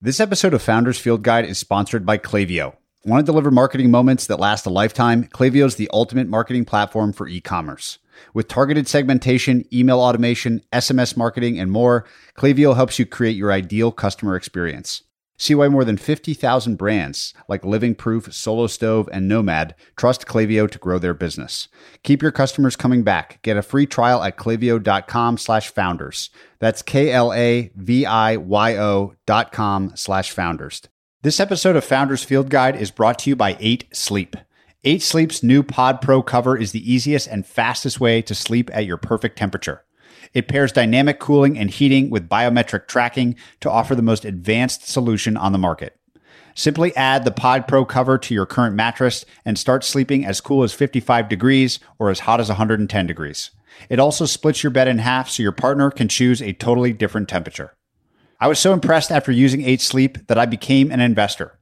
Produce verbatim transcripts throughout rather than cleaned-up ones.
This episode of Founder's Field Guide is sponsored by Klaviyo. Want to deliver marketing moments that last a lifetime? Klaviyo is the ultimate marketing platform for e-commerce. With targeted segmentation, email automation, S M S marketing, and more, Klaviyo helps you create your ideal customer experience. See why more than fifty thousand brands like Living Proof, Solo Stove, and Nomad trust Klaviyo to grow their business. Keep your customers coming back. Get a free trial at klaviyo.com slash founders. That's K-L-A-V-I-Y-O dot com slash founders. This episode of Founders Field Guide is brought to you by eight sleep. eight sleep's new Pod Pro Cover is the easiest and fastest way to sleep at your perfect temperature. It pairs dynamic cooling and heating with biometric tracking to offer the most advanced solution on the market. Simply add the Pod Pro Cover to your current mattress and start sleeping as cool as fifty-five degrees or as hot as one hundred ten degrees. It also splits your bed in half so your partner can choose a totally different temperature. I was so impressed after using eight sleep that I became an investor.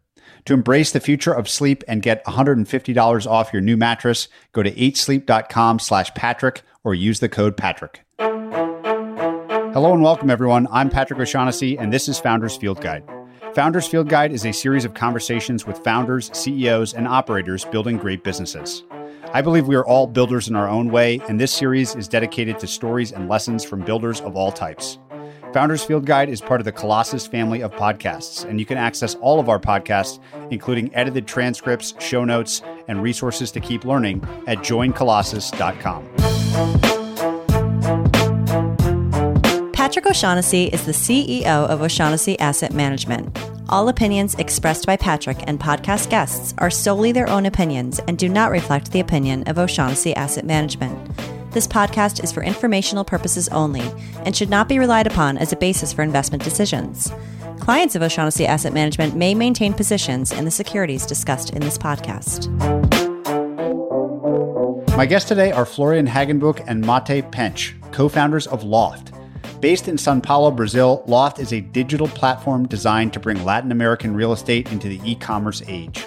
To embrace the future of sleep and get one hundred fifty dollars off your new mattress, go to eight sleep dot com slash Patrick or use the code Patrick. Hello and welcome, everyone. I'm Patrick O'Shaughnessy, and this is Founders Field Guide. Founders Field Guide is a series of conversations with founders, C E Os, and operators building great businesses. I believe we are all builders in our own way, and this series is dedicated to stories and lessons from builders of all types. Founders Field Guide is part of the Colossus family of podcasts, and you can access all of our podcasts, including edited transcripts, show notes, and resources to keep learning at join colossus dot com. Patrick O'Shaughnessy is the C E O of O'Shaughnessy Asset Management. All opinions expressed by Patrick and podcast guests are solely their own opinions and do not reflect the opinion of O'Shaughnessy Asset Management. This podcast is for informational purposes only and should not be relied upon as a basis for investment decisions. Clients of O'Shaughnessy Asset Management may maintain positions in the securities discussed in this podcast. My guests today are Florian Hagenbuch and Mate Pencz, co-founders of Loft. Based in Sao Paulo, Brazil, Loft is a digital platform designed to bring Latin American real estate into the e-commerce age.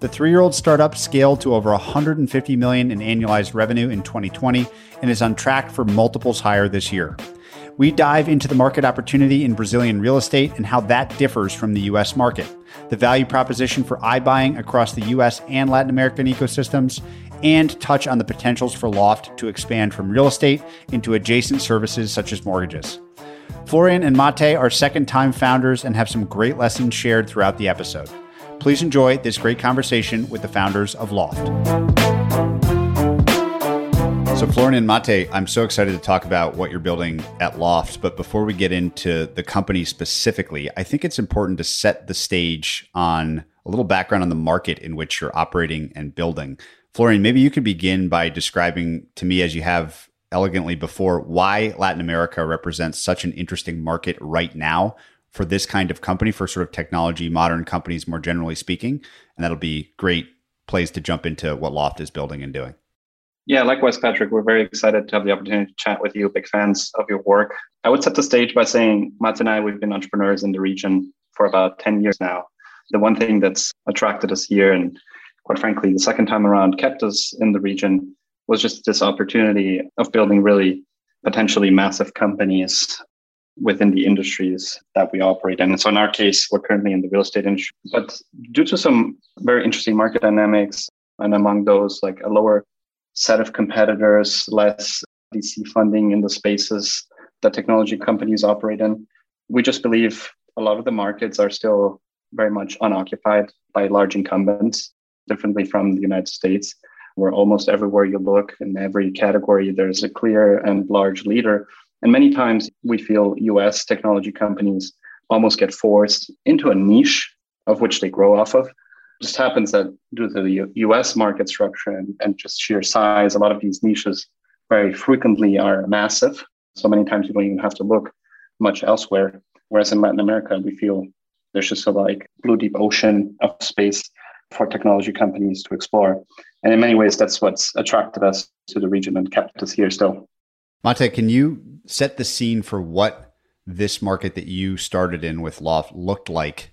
The three-year-old startup scaled to over one hundred fifty million dollars in annualized revenue in twenty twenty and is on track for multiples higher this year. We dive into the market opportunity in Brazilian real estate and how that differs from the U S market, the value proposition for iBuying across the U S and Latin American ecosystems, and touch on the potentials for Loft to expand from real estate into adjacent services such as mortgages. Florian and Mate are second-time founders and have some great lessons shared throughout the episode. Please enjoy this great conversation with the founders of Loft. So Florian and Mate, I'm so excited to talk about what you're building at Loft. But before we get into the company specifically, I think it's important to set the stage on a little background on the market in which you're operating and building. Florian, maybe you could begin by describing to me, as you have elegantly before, why Latin America represents such an interesting market right now for this kind of company, for sort of technology, modern companies, more generally speaking. And that'll be great place to jump into what Loft is building and doing. Yeah, likewise, Patrick. We're very excited to have the opportunity to chat with you, big fans of your work. I would set the stage by saying, Matt and I, we've been entrepreneurs in the region for about ten years now. The one thing that's attracted us here, and quite frankly, the second time around kept us in the region, was just this opportunity of building really potentially massive companies within the industries that we operate in. And so in our case, we're currently in the real estate industry. But due to some very interesting market dynamics, and among those, like a lower set of competitors, less V C funding in the spaces that technology companies operate in, we just believe a lot of the markets are still very much unoccupied by large incumbents, differently from the United States, where almost everywhere you look, in every category, there's a clear and large leader. And many times we feel U S technology companies almost get forced into a niche of which they grow off of. It just happens that due to the U S market structure and, and just sheer size, a lot of these niches very frequently are massive. So many times you don't even have to look much elsewhere. Whereas in Latin America, we feel there's just a like blue deep ocean of space for technology companies to explore. And in many ways, that's what's attracted us to the region and kept us here still. Mate, can you set the scene for what this market that you started in with Loft looked like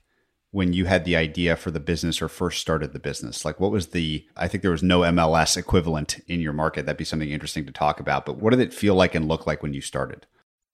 when you had the idea for the business or first started the business? Like what was the, I think there was no M L S equivalent in your market. That'd be something interesting to talk about. But what did it feel like and look like when you started?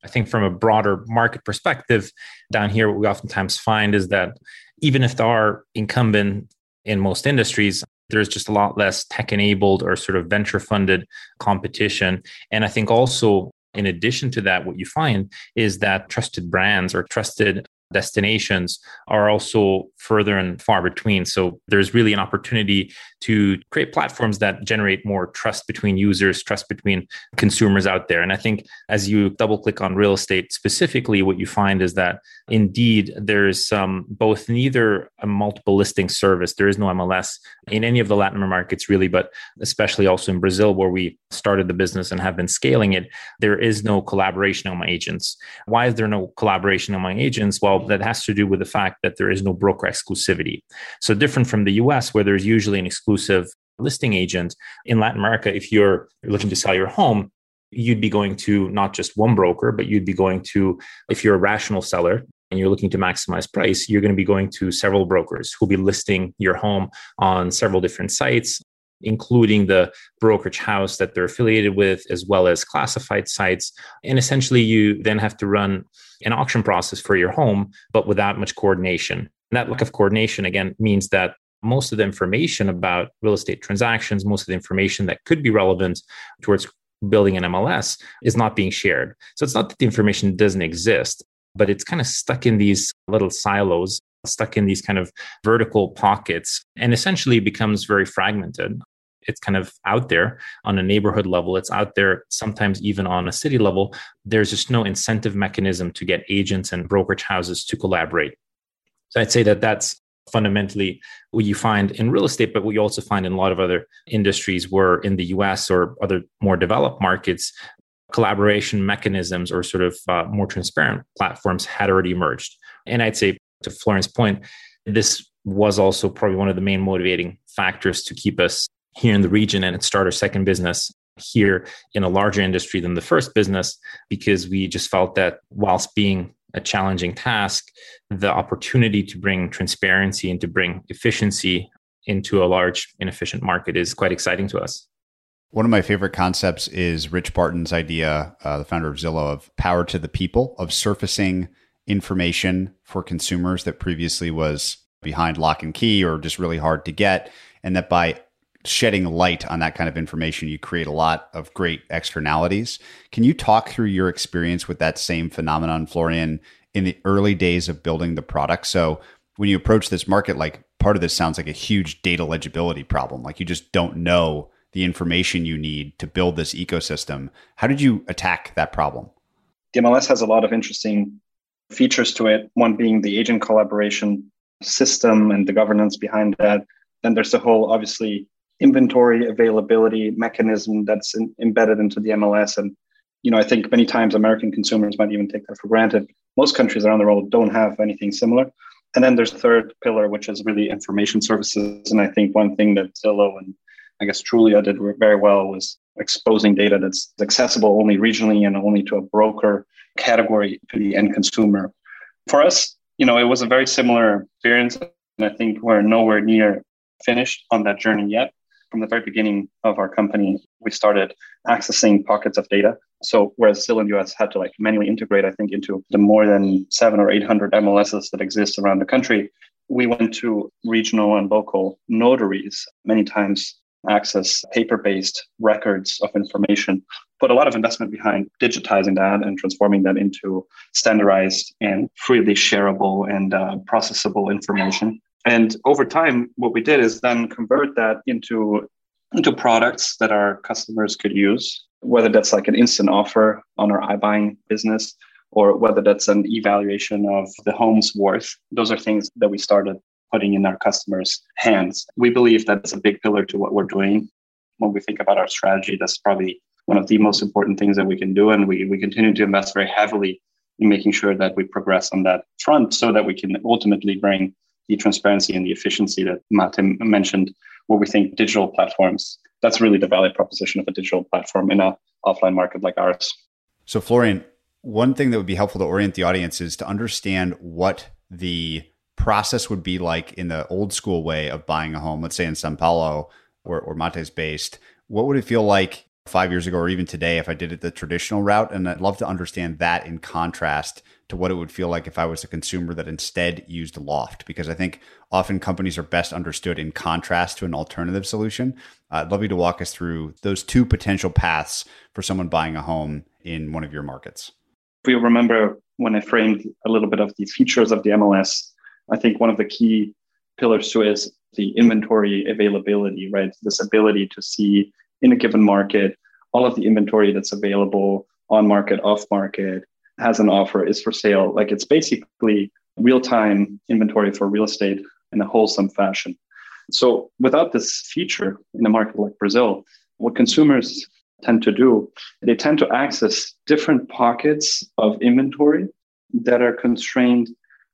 I think from a broader market perspective, down here, what we oftentimes find is that even if there are incumbent in most industries, there's just a lot less tech-enabled or sort of venture-funded competition. And I think also, in addition to that, what you find is that trusted brands or trusted destinations are also further and far between. So there's really an opportunity to create platforms that generate more trust between users, trust between consumers out there. And I think as you double click on real estate specifically, what you find is that indeed there's um, both neither a multiple listing service, there is no M L S in any of the Latin American markets really, but especially also in Brazil where we started the business and have been scaling it, there is no collaboration among agents. Why is there no collaboration among agents? Well, that has to do with the fact that there is no broker exclusivity. So different from the U S where there's usually an exclusive listing agent, in Latin America, if you're looking to sell your home, you'd be going to not just one broker, but you'd be going to, if you're a rational seller and you're looking to maximize price, you're going to be going to several brokers who'll be listing your home on several different sites, including the brokerage house that they're affiliated with, as well as classified sites. And essentially, you then have to run an auction process for your home, but without much coordination. And that lack of coordination, again, means that most of the information about real estate transactions, most of the information that could be relevant towards building an M L S is not being shared. So it's not that the information doesn't exist, but it's kind of stuck in these little silos, stuck in these kind of vertical pockets, and essentially becomes very fragmented. It's kind of out there on a neighborhood level. It's out there sometimes even on a city level. There's just no incentive mechanism to get agents and brokerage houses to collaborate. So I'd say that that's fundamentally what you find in real estate, but what you also find in a lot of other industries where in the U S or other more developed markets, collaboration mechanisms or sort of uh, more transparent platforms had already emerged. And I'd say to Florian's point, this was also probably one of the main motivating factors to keep us here in the region and start our second business here in a larger industry than the first business, because we just felt that whilst being a challenging task, the opportunity to bring transparency and to bring efficiency into a large inefficient market is quite exciting to us. One of my favorite concepts is Rich Barton's idea, uh, the founder of Zillow, of power to the people, of surfacing information for consumers that previously was behind lock and key or just really hard to get. And that by shedding light on that kind of information, you create a lot of great externalities. Can you talk through your experience with that same phenomenon, Florian, in the early days of building the product? So when you approach this market, like part of this sounds like a huge data legibility problem. Like you just don't know the information you need to build this ecosystem. How did you attack that problem? The M L S has a lot of interesting features to it. One being the agent collaboration system and the governance behind that. Then there's the whole, obviously, inventory availability mechanism that's in, embedded into the M L S. And, you know, I think many times American consumers might even take that for granted. Most countries around the world don't have anything similar. And then there's the third pillar, which is really information services. And I think one thing that Zillow and I guess Trulia did very well was exposing data that's accessible only regionally and only to a broker category to the end consumer. For us, you know, it was a very similar experience. And I think we're nowhere near finished on that journey yet. From the very beginning of our company, we started accessing pockets of data. So whereas Zillow in the U S had to like manually integrate, I think, into the more than seven or eight hundred M L S's that exist around the country, we went to regional and local notaries, many times access paper-based records of information, put a lot of investment behind digitizing that and transforming that into standardized and freely shareable and uh, processable information. And over time, what we did is then convert that into, into products that our customers could use, whether that's like an instant offer on our iBuying business, or whether that's an evaluation of the home's worth. Those are things that we started putting in our customers' hands. We believe that's a big pillar to what we're doing. When we think about our strategy, that's probably one of the most important things that we can do. And we, we continue to invest very heavily in making sure that we progress on that front so that we can ultimately bring the transparency and the efficiency that Martin mentioned, where we think digital platforms, that's really the value proposition of a digital platform in an offline market like ours. So Florian, one thing that would be helpful to orient the audience is to understand what the process would be like in the old school way of buying a home, let's say in Sao Paulo, where, where Mate's based. What would it feel like five years ago or even today if I did it the traditional route. And I'd love to understand that in contrast to what it would feel like if I was a consumer that instead used Loft, because I think often companies are best understood in contrast to an alternative solution. Uh, I'd love you to walk us through those two potential paths for someone buying a home in one of your markets. If we remember when I framed a little bit of the features of the M L S, I think one of the key pillars to it is the inventory availability, right? This ability to see in a given market, all of the inventory that's available on market, off market, has an offer, is for sale. Like it's basically real-time inventory for real estate in a wholesome fashion. So without this feature in a market like Brazil, what consumers tend to do, they tend to access different pockets of inventory that are constrained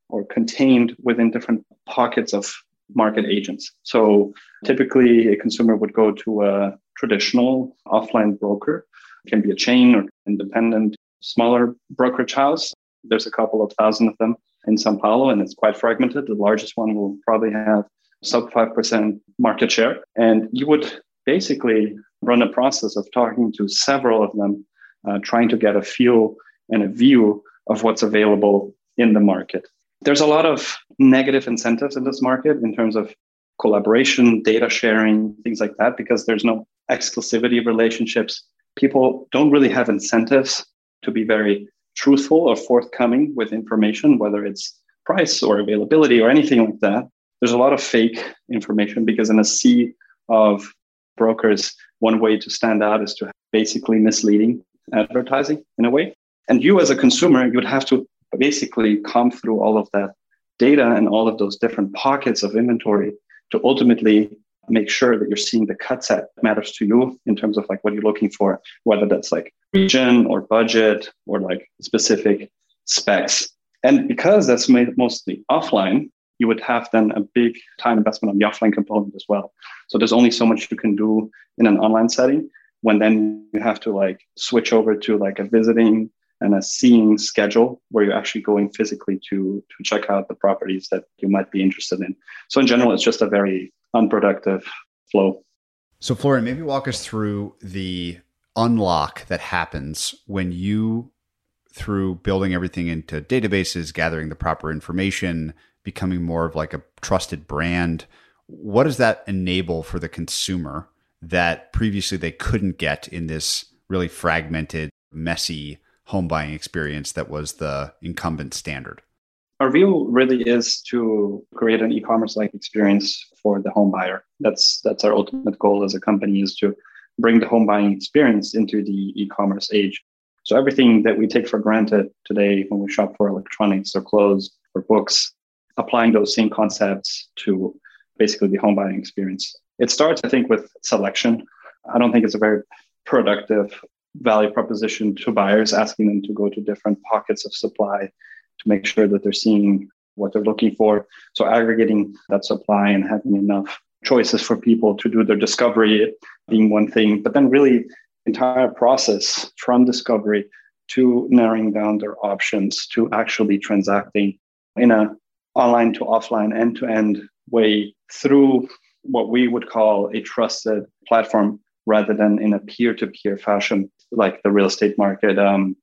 or contained within different pockets of market agents. So typically a consumer would go to a traditional offline broker. It can be a chain or independent, smaller brokerage house. There's a couple of thousand of them in Sao Paulo, and it's quite fragmented. The largest one will probably have sub five percent market share. And you would basically run a process of talking to several of them, uh, trying to get a feel and a view of what's available in the market. There's a lot of negative incentives in this market in terms of collaboration, data sharing, things like that, because there's no exclusivity relationships. People don't really have incentives to be very truthful or forthcoming with information, whether it's price or availability or anything like that. There's a lot of fake information because in a sea of brokers, one way to stand out is to have basically misleading advertising in a way. And you as a consumer, you would have to basically comb through all of that data and all of those different pockets of inventory to ultimately make sure that you're seeing the cuts that matters to you in terms of like what you're looking for, whether that's like region or budget or like specific specs. And because that's made mostly offline, you would have then a big time investment on the offline component as well. So there's only so much you can do in an online setting when then you have to like switch over to like a visiting and a seeing schedule where you're actually going physically to, to check out the properties that you might be interested in. So in general, it's just a very unproductive flow. So Florian, maybe walk us through the unlock that happens when you, through building everything into databases, gathering the proper information, becoming more of like a trusted brand. What does that enable for the consumer that previously they couldn't get in this really fragmented, messy home buying experience that was the incumbent standard? Our view really is to create an e-commerce-like experience for the home buyer. That's that's our ultimate goal as a company, is to bring the home buying experience into the e-commerce age. So everything that we take for granted today when we shop for electronics or clothes or books, applying those same concepts to basically the home buying experience. It starts, I think, with selection. I don't think it's a very productive value proposition to buyers, asking them to go to different pockets of supply to make sure that they're seeing what they're looking for. So aggregating that supply and having enough choices for people to do their discovery being one thing, but then really entire process from discovery to narrowing down their options to actually transacting in an online to offline, end-to-end way through what we would call a trusted platform rather than in a peer-to-peer fashion, like the real estate market um,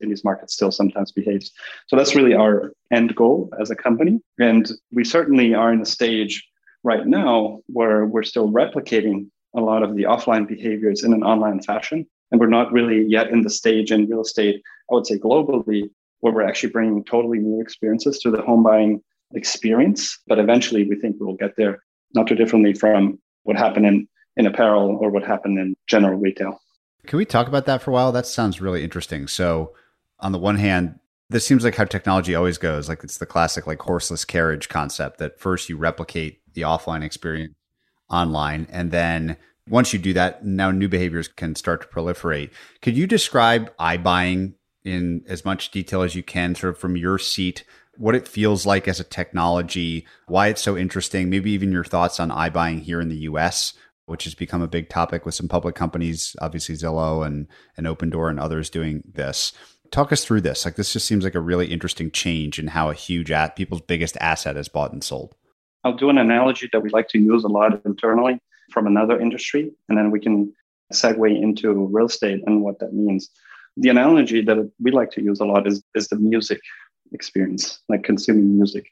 in these markets still sometimes behaves. So that's really our end goal as a company. And we certainly are in a stage right now where we're still replicating a lot of the offline behaviors in an online fashion. And we're not really yet in the stage in real estate, I would say globally, where we're actually bringing totally new experiences to the home buying experience. But eventually we think we'll get there, not too differently from what happened in in apparel or what happened in general retail. Can we talk about that for a while? That sounds really interesting. So on the one hand, this seems like how technology always goes. Like it's the classic like horseless carriage concept that first you replicate the offline experience online. And then once you do that, now new behaviors can start to proliferate. Could you describe iBuying in as much detail as you can, sort of from your seat, what it feels like as a technology, why it's so interesting, maybe even your thoughts on iBuying here in the U S, which has become a big topic with some public companies, obviously Zillow and, and Opendoor and others doing this. Talk us through this. Like this just seems like a really interesting change in how a huge at people's biggest asset is bought and sold. I'll do an analogy that we like to use a lot internally from another industry, and then we can segue into real estate and what that means. The analogy that we like to use a lot is, is the music experience, like consuming music.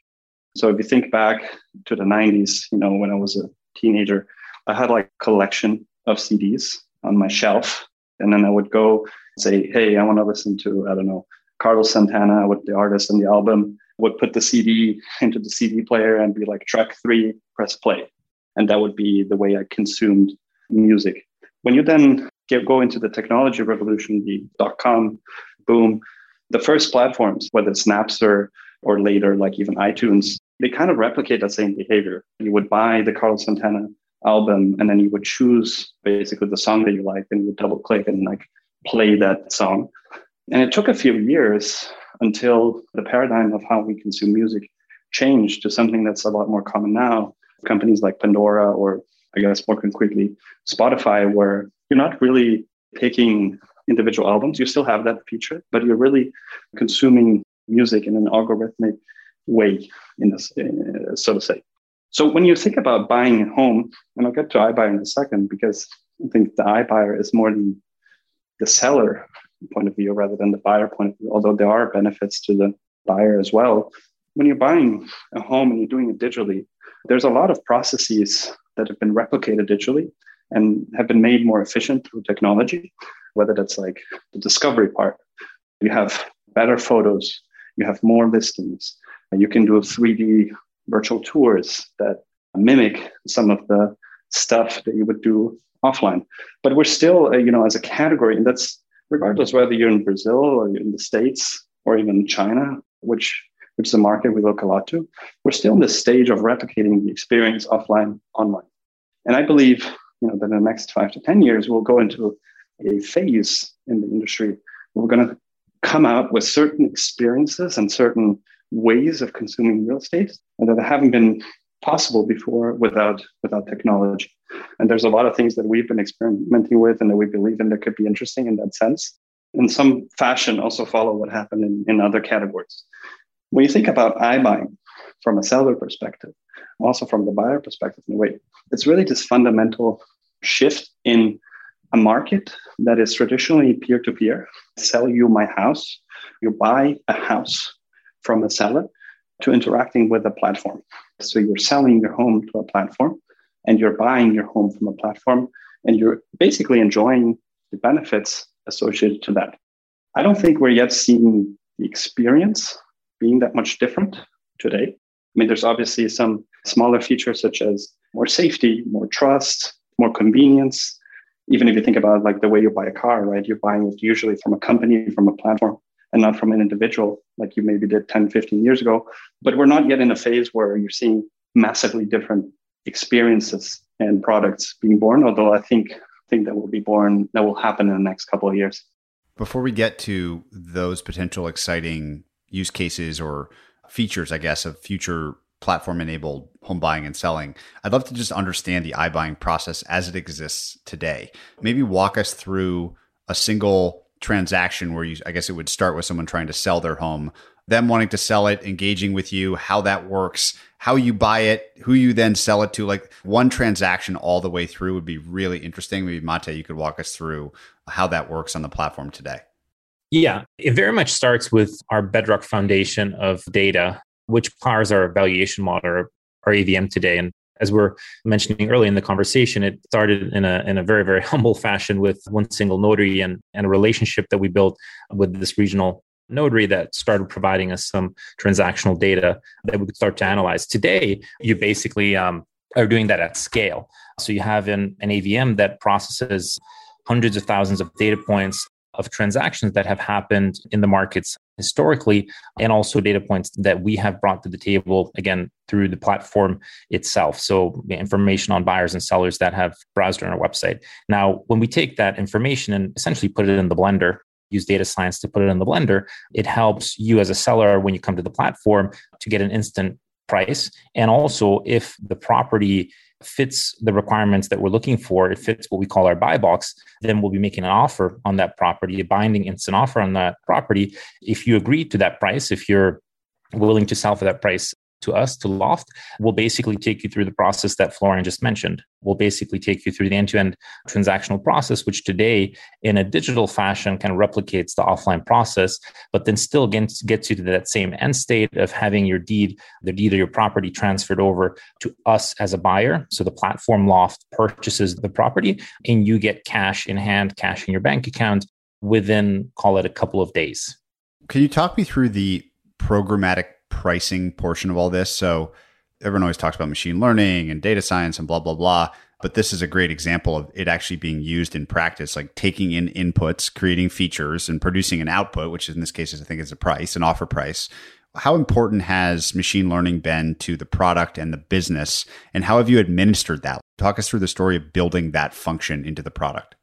So if you think back to the nineties, you know, when I was a teenager, I had like a collection of C Ds on my shelf. And then I would go and say, hey, I want to listen to, I don't know, Carlos Santana, with the artist and the album, would put the C D into the C D player and be like, track three, press play. And that would be the way I consumed music. When you then get, go into the technology revolution, the dot-com boom, the first platforms, whether it's Napster or later, like even iTunes, they kind of replicate that same behavior. You would buy the Carlos Santana album, and then you would choose basically the song that you like, and you would double click and like play that song. And it took a few years until the paradigm of how we consume music changed to something that's a lot more common now. Companies like Pandora, or I guess more concretely, Spotify, where you're not really picking individual albums. You still have that feature, but you're really consuming music in an algorithmic way, in this, uh, so to say. So when you think about buying a home, and I'll get to iBuyer in a second, because I think the iBuyer is more the, the seller point of view rather than the buyer point of view, although there are benefits to the buyer as well. When you're buying a home and you're doing it digitally, there's a lot of processes that have been replicated digitally and have been made more efficient through technology, whether that's like the discovery part. You have better photos, you have more listings, you can do three D virtual tours that mimic some of the stuff that you would do offline. But we're still, you know, as a category, and that's regardless whether you're in Brazil or you're in the States or even China, which which is a market we look a lot to, we're still in this stage of replicating the experience offline, online. And I believe, you know, that in the next five to ten years, we'll go into a phase in the industry where we're going to come out with certain experiences and certain ways of consuming real estate, and that haven't been possible before without without technology. And there's a lot of things that we've been experimenting with and that we believe in that could be interesting in that sense. In some fashion, also follow what happened in, in other categories. When you think about iBuying from a seller perspective, also from the buyer perspective, in a way, it's really this fundamental shift in a market that is traditionally peer-to-peer. Sell you my house, you buy a house from a seller, to interacting with a platform. So you're selling your home to a platform, and you're buying your home from a platform, and you're basically enjoying the benefits associated to that. I don't think we're yet seeing the experience being that much different today. I mean, there's obviously some smaller features such as more safety, more trust, more convenience. Even if you think about like the way you buy a car, right? You're buying it usually from a company, from a platform, and not from an individual like you maybe did ten, fifteen years ago. But we're not yet in a phase where you're seeing massively different experiences and products being born, although I think, think that will be born, that will happen in the next couple of years. Before we get to those potential exciting use cases or features, I guess, of future platform-enabled home buying and selling, I'd love to just understand the iBuying process as it exists today. Maybe walk us through a single transaction where you, I guess it would start with someone trying to sell their home, them wanting to sell it, engaging with you, how that works, how you buy it, who you then sell it to. Like one transaction all the way through would be really interesting. Maybe Mate, you could walk us through how that works on the platform today. Yeah, it very much starts with our bedrock foundation of data, which powers our valuation model, our A V M today. And as we're mentioning early in the conversation, it started in a in a very, very humble fashion with one single notary and, and a relationship that we built with this regional notary that started providing us some transactional data that we could start to analyze. Today, you basically um, are doing that at scale. So you have an, an A V M that processes hundreds of thousands of data points of transactions that have happened in the markets historically, and also data points that we have brought to the table, again, through the platform itself. So information on buyers and sellers that have browsed on our website. Now, when we take that information and essentially put it in the blender, use data science to put it in the blender, it helps you as a seller when you come to the platform to get an instant price. And also, if the property fits the requirements that we're looking for, it fits what we call our buy box, then we'll be making an offer on that property, a binding instant offer on that property. If you agree to that price, if you're willing to sell for that price to us, to Loft, will basically take you through the process that Florian just mentioned. We'll basically take you through the end-to-end transactional process, which today in a digital fashion kind of replicates the offline process, but then still gets, gets you to that same end state of having your deed, the deed of your property transferred over to us as a buyer. So the platform Loft purchases the property and you get cash in hand, cash in your bank account within, call it a couple of days. Can you talk me through the programmatic pricing portion of all this? So everyone always talks about machine learning and data science and blah, blah, blah. But this is a great example of it actually being used in practice, like taking in inputs, creating features, and producing an output, which in this case, is, I think, is a price, an offer price. How important has machine learning been to the product and the business? And how have you administered that? Talk us through the story of building that function into the product.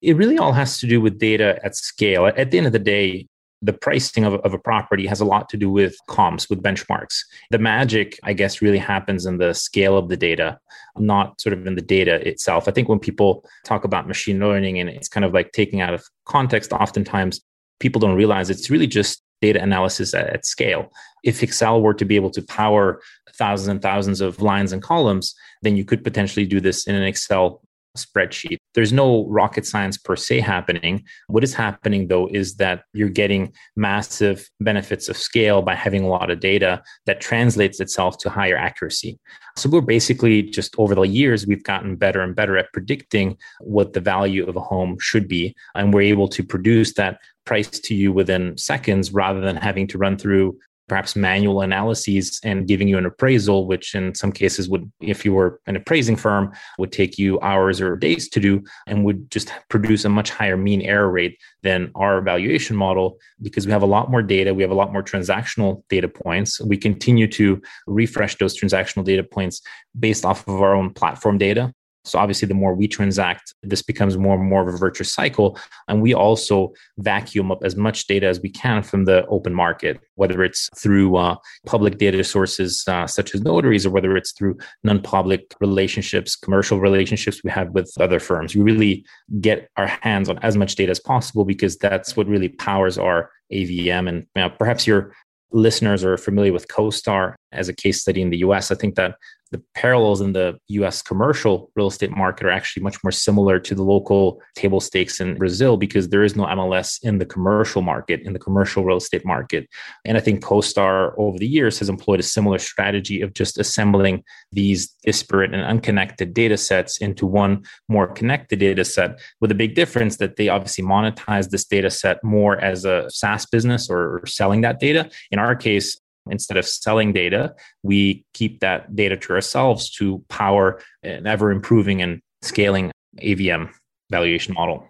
It really all has to do with data at scale. At the end of the day, the pricing of, of a property has a lot to do with comps, with benchmarks. The magic, I guess, really happens in the scale of the data, not sort of in the data itself. I think when people talk about machine learning and it's kind of like taking out of context, oftentimes people don't realize it's really just data analysis at, at scale. If Excel were to be able to power thousands and thousands of lines and columns, then you could potentially do this in an Excel spreadsheet. There's no rocket science per se happening. What is happening, though, is that you're getting massive benefits of scale by having a lot of data that translates itself to higher accuracy. So we're basically just over the years, we've gotten better and better at predicting what the value of a home should be. And we're able to produce that price to you within seconds rather than having to run through perhaps manual analyses and giving you an appraisal, which in some cases would, if you were an appraising firm, would take you hours or days to do and would just produce a much higher mean error rate than our valuation model because we have a lot more data. We have a lot more transactional data points. We continue to refresh those transactional data points based off of our own platform data. So obviously, the more we transact, this becomes more and more of a virtuous cycle. And we also vacuum up as much data as we can from the open market, whether it's through uh, public data sources uh, such as notaries, or whether it's through non-public relationships, commercial relationships we have with other firms. We really get our hands on as much data as possible because that's what really powers our A V M. And you know, perhaps your listeners are familiar with CoStar as a case study in the U S. I think that the parallels in the U S commercial real estate market are actually much more similar to the local table stakes in Brazil because there is no M L S in the commercial market, in the commercial real estate market. And I think CoStar over the years has employed a similar strategy of just assembling these disparate and unconnected data sets into one more connected data set, with a big difference that they obviously monetize this data set more as a SaaS business or selling that data. In our case, instead of selling data, we keep that data to ourselves to power an ever-improving and scaling A V M valuation model.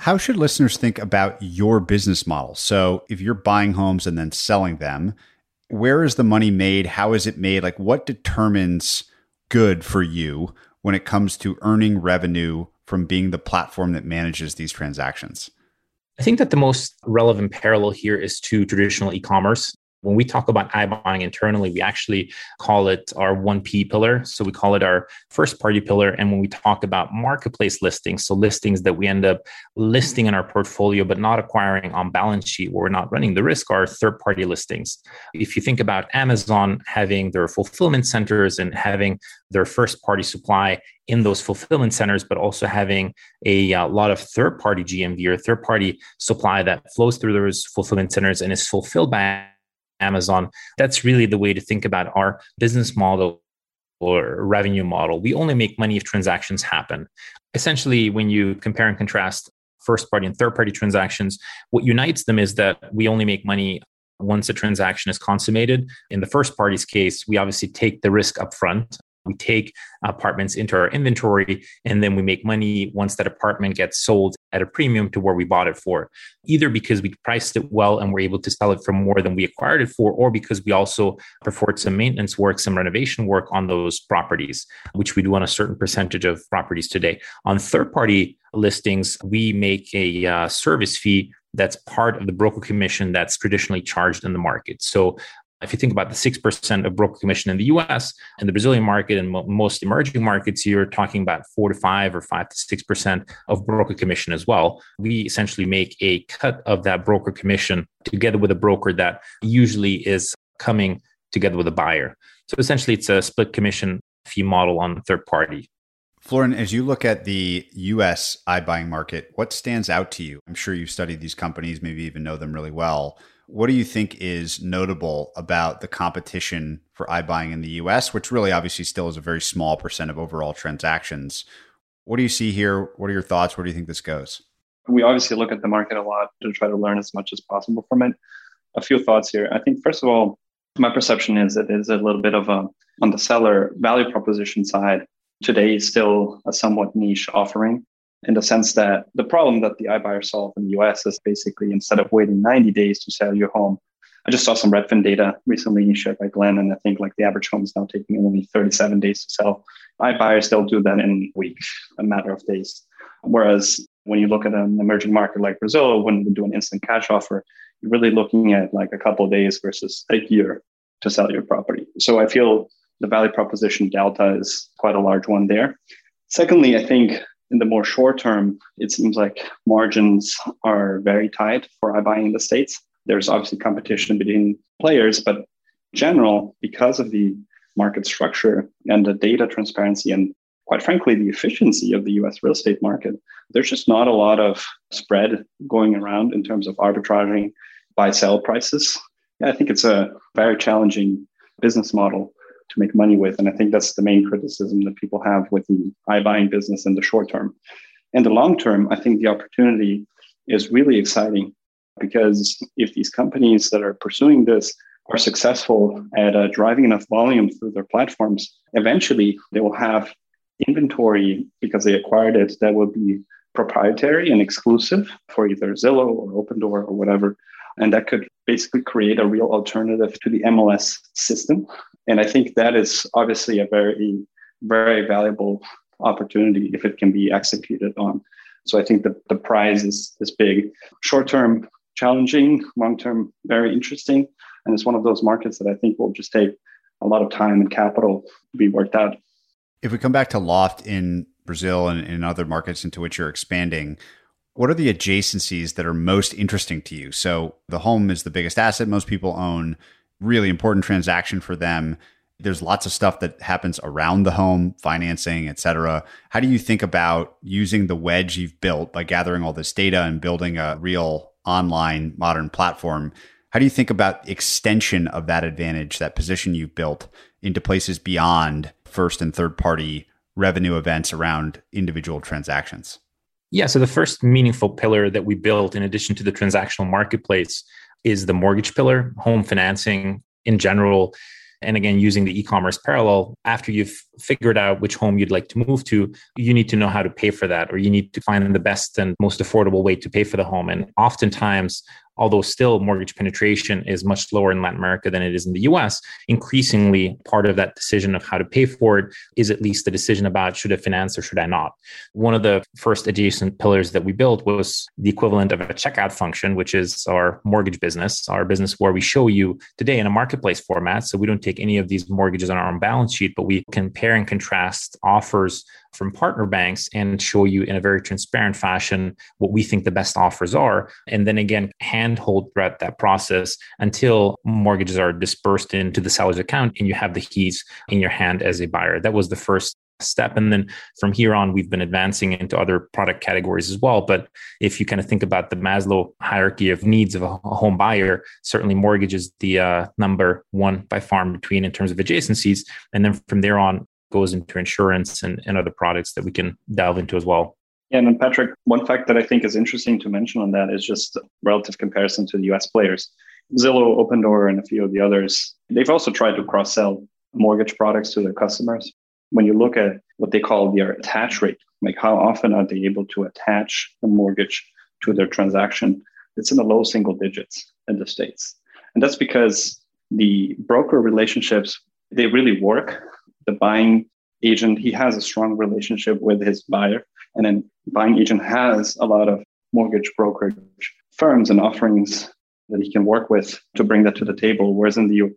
How should listeners think about your business model? So if you're buying homes and then selling them, where is the money made? How is it made? Like, what determines good for you when it comes to earning revenue from being the platform that manages these transactions? I think that the most relevant parallel here is to traditional e-commerce. When we talk about iBuying internally, we actually call it our one P pillar. So we call it our first party pillar. And when we talk about marketplace listings, so listings that we end up listing in our portfolio, but not acquiring on balance sheet where we're not running the risk, are third party listings. If you think about Amazon having their fulfillment centers and having their first party supply in those fulfillment centers, but also having a, a lot of third party G M V or third party supply that flows through those fulfillment centers and is fulfilled by Amazon. That's really the way to think about our business model or revenue model. We only make money if transactions happen. Essentially, when you compare and contrast first party and third party transactions, what unites them is that we only make money once a transaction is consummated. In the first party's case, we obviously take the risk upfront. We take apartments into our inventory, and then we make money once that apartment gets sold at a premium to where we bought it for, either because we priced it well and we're able to sell it for more than we acquired it for, or because we also performed some maintenance work, some renovation work on those properties, which we do on a certain percentage of properties today. On third-party listings, we make a uh, service fee that's part of the broker commission that's traditionally charged in the market. So if you think about the six percent of broker commission in the U S and the Brazilian market and most emerging markets, you're talking about four to five or five to six percent of broker commission as well. We essentially make a cut of that broker commission together with a broker that usually is coming together with a buyer. So essentially, it's a split commission fee model on third party. Florian, as you look at the U S iBuying market, what stands out to you? I'm sure you've studied these companies, maybe even know them really well. What do you think is notable about the competition for iBuying in the U S, which really obviously still is a very small percent of overall transactions? What do you see here? What are your thoughts? Where do you think this goes? We obviously look at the market a lot to try to learn as much as possible from it. A few thoughts here. I think, first of all, my perception is that there's a little bit of a, on the seller value proposition side, today is still a somewhat niche offering in the sense that the problem that the iBuyer solved in the U S is basically instead of waiting ninety days to sell your home, I just saw some Redfin data recently shared by Glenn, and I think like the average home is now taking only thirty-seven days to sell. iBuyers still do that in a week, a matter of days. Whereas when you look at an emerging market like Brazil, when we do an instant cash offer, you're really looking at like a couple of days versus a year to sell your property. So I feel the value proposition delta is quite a large one there. Secondly, I think in the more short term, it seems like margins are very tight for iBuying in the States. There's obviously competition between players, but in general, because of the market structure and the data transparency and quite frankly, the efficiency of the U S real estate market, there's just not a lot of spread going around in terms of arbitraging buy-sell prices. Yeah, I think it's a very challenging business model to make money with. And I think that's the main criticism that people have with the iBuying business in the short term. In the long term, I think the opportunity is really exciting because if these companies that are pursuing this are successful at uh, driving enough volume through their platforms, eventually they will have inventory because they acquired it that will be proprietary and exclusive for either Zillow or Opendoor or whatever. And that could basically create a real alternative to the M L S system. And I think that is obviously a very, very valuable opportunity if it can be executed on. So I think the, the prize is, is big. Short-term challenging, long-term very interesting. And it's one of those markets that I think will just take a lot of time and capital to be worked out. If we come back to Loft in Brazil and in other markets into which you're expanding, what are the adjacencies that are most interesting to you? So the home is the biggest asset most people own, really important transaction for them. There's lots of stuff that happens around the home, financing, et cetera. How do you think about using the wedge you've built by gathering all this data and building a real online modern platform? How do you think about extension of that advantage, that position you've built into places beyond first and third party revenue events around individual transactions? Yeah. So the first meaningful pillar that we built, in addition to the transactional marketplace, is the mortgage pillar, home financing in general. And again, using the e-commerce parallel, after you've figured out which home you'd like to move to, you need to know how to pay for that, or you need to find the best and most affordable way to pay for the home. And oftentimes, although still mortgage penetration is much lower in Latin America than it is in the U S, increasingly part of that decision of how to pay for it is at least the decision about should I finance or should I not. One of the first adjacent pillars that we built was the equivalent of a checkout function, which is our mortgage business, our business where we show you today in a marketplace format. So we don't take any of these mortgages on our own balance sheet, but we compare and contrast offers from partner banks and show you in a very transparent fashion what we think the best offers are. And then again, handhold throughout that process until mortgages are dispersed into the seller's account and you have the keys in your hand as a buyer. That was the first step. And then from here on, we've been advancing into other product categories as well. But if you kind of think about the Maslow hierarchy of needs of a home buyer, certainly mortgage is the uh, number one by far in between in terms of adjacencies. And then from there on, goes into insurance and, and other products that we can delve into as well. And then Patrick, one fact that I think is interesting to mention on that is just relative comparison to the U S players. Zillow, Opendoor, and a few of the others, they've also tried to cross-sell mortgage products to their customers. When you look at what they call their attach rate, like how often are they able to attach the mortgage to their transaction, it's in the low single digits in the States. And that's because the broker relationships, they really work. The buying agent, he has a strong relationship with his buyer. And then buying agent has a lot of mortgage brokerage firms and offerings that he can work with to bring that to the table. Whereas in the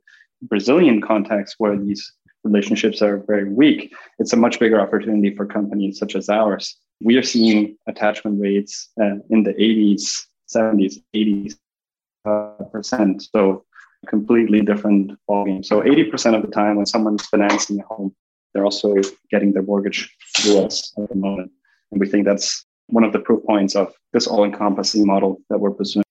Brazilian context, where these relationships are very weak, it's a much bigger opportunity for companies such as ours. We are seeing attachment rates uh, in the eighties, seventies, eighties percent. So completely different ballgame. So eighty percent of the time when someone's financing a home, they're also getting their mortgage through us at the moment. And we think that's one of the proof points of this all-encompassing model that we're pursuing.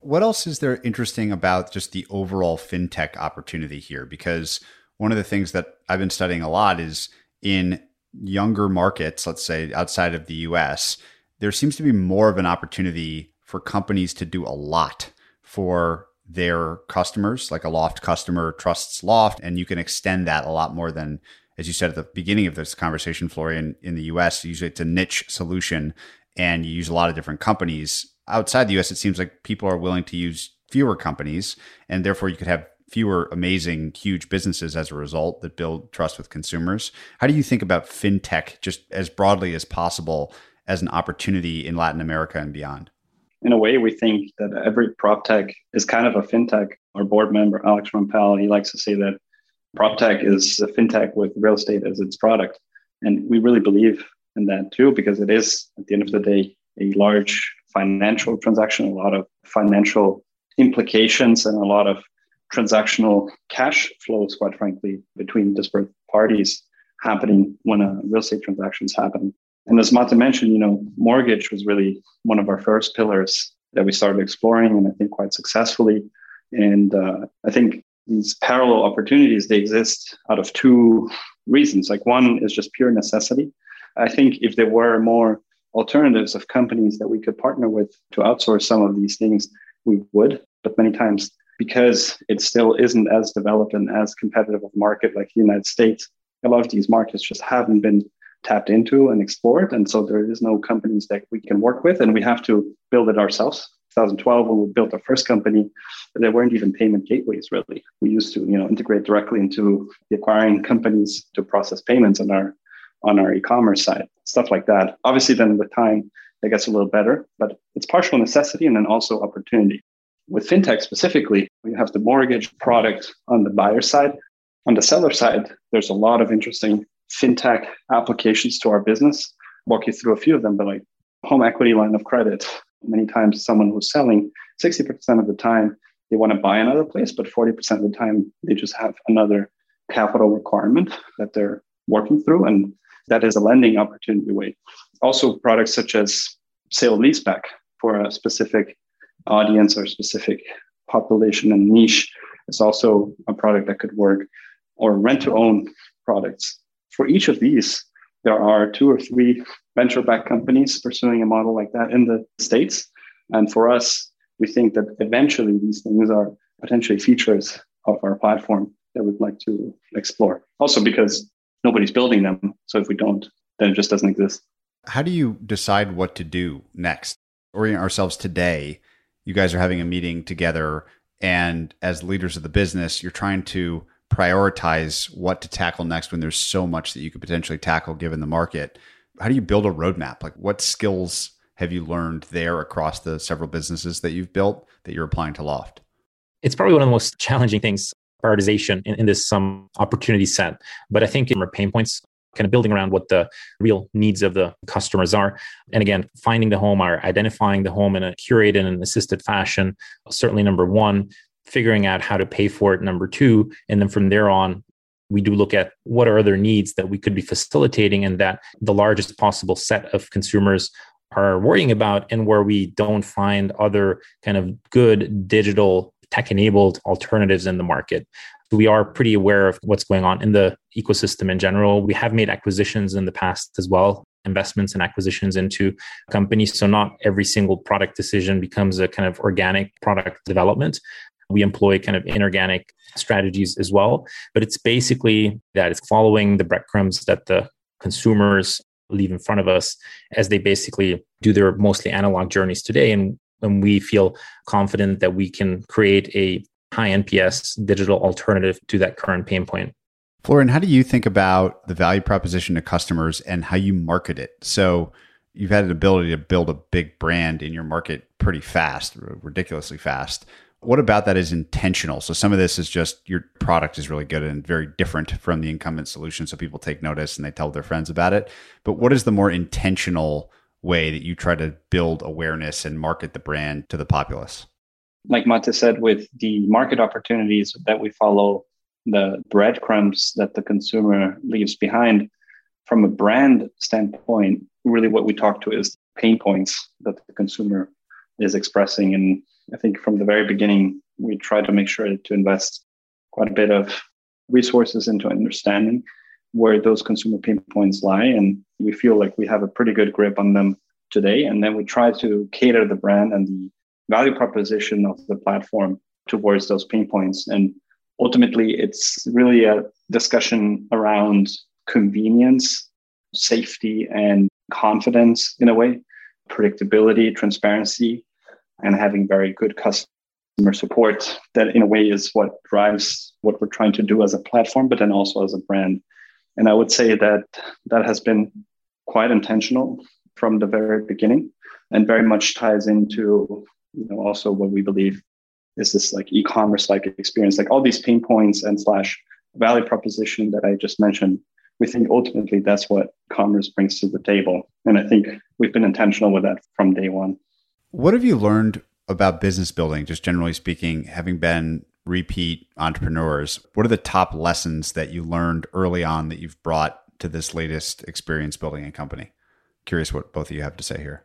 What else is there interesting about just the overall fintech opportunity here? Because one of the things that I've been studying a lot is in younger markets, let's say outside of the U S, there seems to be more of an opportunity for companies to do a lot for their customers, like a Loft customer trusts Loft, and you can extend that a lot more than, as you said at the beginning of this conversation, Florian, in the U S, usually it's a niche solution and you use a lot of different companies. Outside the U S, it seems like people are willing to use fewer companies, and therefore you could have fewer amazing, huge businesses as a result that build trust with consumers. How do you think about fintech just as broadly as possible as an opportunity in Latin America and beyond? In a way, we think that every prop tech is kind of a fintech. Our board member, Alex Rampal, he likes to say that prop tech is a fintech with real estate as its product. And we really believe in that too, because it is, at the end of the day, a large financial transaction, a lot of financial implications, and a lot of transactional cash flows, quite frankly, between disparate parties happening when a real estate transaction is happening. And as Mate mentioned, you know, mortgage was really one of our first pillars that we started exploring, and I think quite successfully. And uh, I think these parallel opportunities, they exist out of two reasons. Like, one is just pure necessity. I think if there were more alternatives of companies that we could partner with to outsource some of these things, we would. But many times, because it still isn't as developed and as competitive of a market like the United States, a lot of these markets just haven't been tapped into and explored. And so there is no companies that we can work with, and we have to build it ourselves. twenty twelve, when we built our first company, there weren't even payment gateways, really. We used to, you know, integrate directly into the acquiring companies to process payments on our on our e-commerce side, stuff like that. Obviously, then with time, that gets a little better, but it's partial necessity and then also opportunity. With fintech specifically, we have the mortgage product on the buyer side. On the seller side, there's a lot of interesting fintech applications to our business. I'll walk you through a few of them, but like home equity line of credit. Many times someone who's selling, sixty percent of the time, they want to buy another place, but forty percent of the time, they just have another capital requirement that they're working through. And that is a lending opportunity way. Also products such as sale leaseback for a specific audience or specific population and niche is also a product that could work, or rent-to-own products. For each of these, there are two or three venture-backed companies pursuing a model like that in the States. And for us, we think that eventually these things are potentially features of our platform that we'd like to explore. Also because nobody's building them. So if we don't, then it just doesn't exist. How do you decide what to do next? Orient ourselves today. You guys are having a meeting together, and as leaders of the business, you're trying to prioritize what to tackle next when there's so much that you could potentially tackle given the market. How do you build a roadmap? Like, what skills have you learned there across the several businesses that you've built that you're applying to Loft? It's probably one of the most challenging things, prioritization in, in this um, opportunity set. But I think in our pain points, kind of building around what the real needs of the customers are. And again, finding the home or identifying the home in a curated and assisted fashion, certainly number one, figuring out how to pay for it, number two. And then from there on, we do look at what are other needs that we could be facilitating and that the largest possible set of consumers are worrying about, and where we don't find other kind of good digital tech-enabled alternatives in the market. We are pretty aware of what's going on in the ecosystem in general. We have made acquisitions in the past as well, investments and acquisitions into companies. So not every single product decision becomes a kind of organic product development. We employ kind of inorganic strategies as well. But it's basically that it's following the breadcrumbs that the consumers leave in front of us as they basically do their mostly analog journeys today. And, and we feel confident that we can create a high N P S digital alternative to that current pain point. Florian, how do you think about the value proposition to customers and how you market it? So you've had an ability to build a big brand in your market pretty fast, ridiculously fast. What about that is intentional? So some of this is just your product is really good and very different from the incumbent solution. So people take notice and they tell their friends about it. But what is the more intentional way that you try to build awareness and market the brand to the populace? like Mate said, with the market opportunities that we follow, the breadcrumbs that the consumer leaves behind, from a brand standpoint, really what we talk to is pain points that the consumer is expressing. And I think from the very beginning, we try to make sure to invest quite a bit of resources into understanding where those consumer pain points lie. And we feel like we have a pretty good grip on them today. And then we try to cater the brand and the value proposition of the platform towards those pain points. And ultimately, it's really a discussion around convenience, safety, and confidence in a way, predictability, transparency, and having very good customer support. That in a way is what drives what we're trying to do as a platform, but then also as a brand. And I would say that that has been quite intentional from the very beginning and very much ties into, you know, also what we believe is this like e-commerce like experience, like all these pain points and slash value proposition that I just mentioned. We think ultimately that's what commerce brings to the table. And I think we've been intentional with that from day one. What have you learned about business building, just generally speaking, having been repeat entrepreneurs? What are the top lessons that you learned early on that you've brought to this latest experience building a company? Curious what both of you have to say here.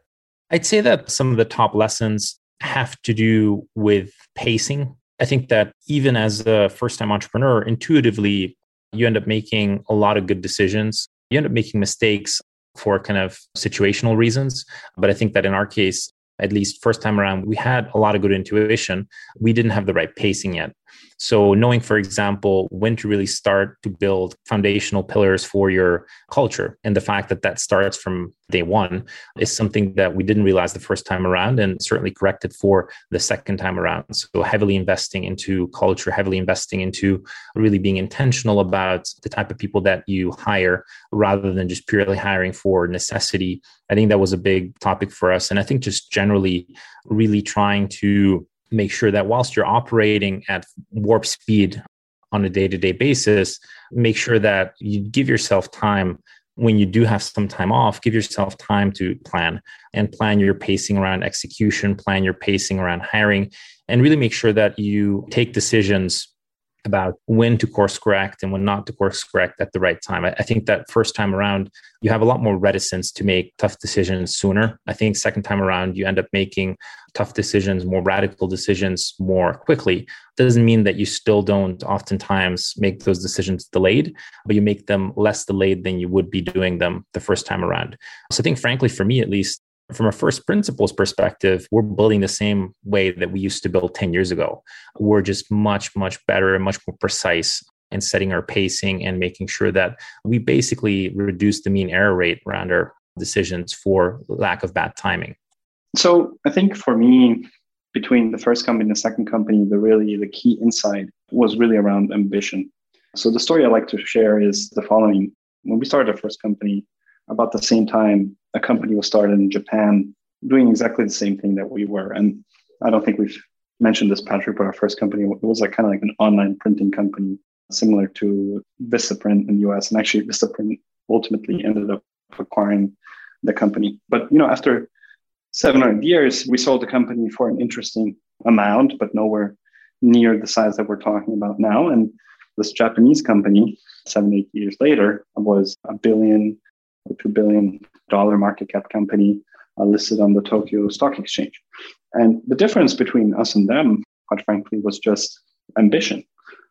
I'd say that some of the top lessons have to do with pacing. I think that even as a first-time entrepreneur, intuitively, you end up making a lot of good decisions. You end up making mistakes for kind of situational reasons. But I think that in our case, at least first time around, we had a lot of good intuition. We didn't have the right pacing yet. So knowing, for example, when to really start to build foundational pillars for your culture, and the fact that that starts from day one is something that we didn't realize the first time around and certainly corrected for the second time around. So heavily investing into culture, heavily investing into really being intentional about the type of people that you hire rather than just purely hiring for necessity. I think that was a big topic for us. And I think just generally really trying to make sure that whilst you're operating at warp speed on a day-to-day basis, make sure that you give yourself time. When you do have some time off, give yourself time to plan and plan your pacing around execution, plan your pacing around hiring, and really make sure that you take decisions about when to course correct and when not to course correct at the right time. I think that first time around, you have a lot more reticence to make tough decisions sooner. I think second time around, you end up making tough decisions, more radical decisions more quickly. Doesn't mean that you still don't oftentimes make those decisions delayed, but you make them less delayed than you would be doing them the first time around. So I think, frankly, for me at least, from a first principles perspective, we're building the same way that we used to build ten years ago. We're just much, much better and much more precise in setting our pacing and making sure that we basically reduce the mean error rate around our decisions for lack of bad timing. So I think for me, between the first company and the second company, the really the key insight was really around ambition. So the story I like to share is the following. When we started our first company, about the same time, a company was started in Japan doing exactly the same thing that we were. And I don't think we've mentioned this, Patrick, but our first company was like kind of like an online printing company, similar to VistaPrint in the U S. And actually, VistaPrint ultimately ended up acquiring the company. But, you know, after seven hundred years, we sold the company for an interesting amount, but nowhere near the size that we're talking about now. And this Japanese company, seven, eight years later, was a billion or two billion dollars market cap company uh, listed on the Tokyo Stock Exchange. And the difference between us and them, quite frankly, was just ambition.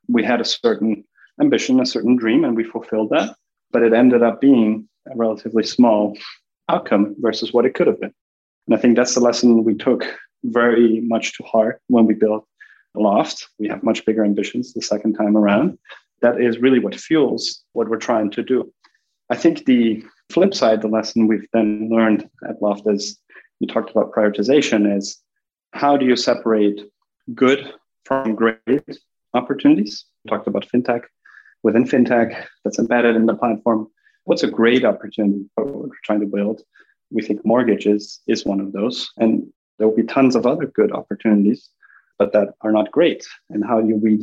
We had a certain ambition, a certain dream, and we fulfilled that, but it ended up being a relatively small outcome versus what it could have been. And I think that's the lesson we took very much to heart when we built Loft. We have much bigger ambitions the second time around. That is really what fuels what we're trying to do. I think the flip side, the lesson we've then learned at Loft is, you talked about prioritization, is how do you separate good from great opportunities? We talked about fintech. Within fintech, that's embedded in the platform, what's a great opportunity for what we're trying to build? We think mortgages is one of those, and there will be tons of other good opportunities, but that are not great. And how do you weed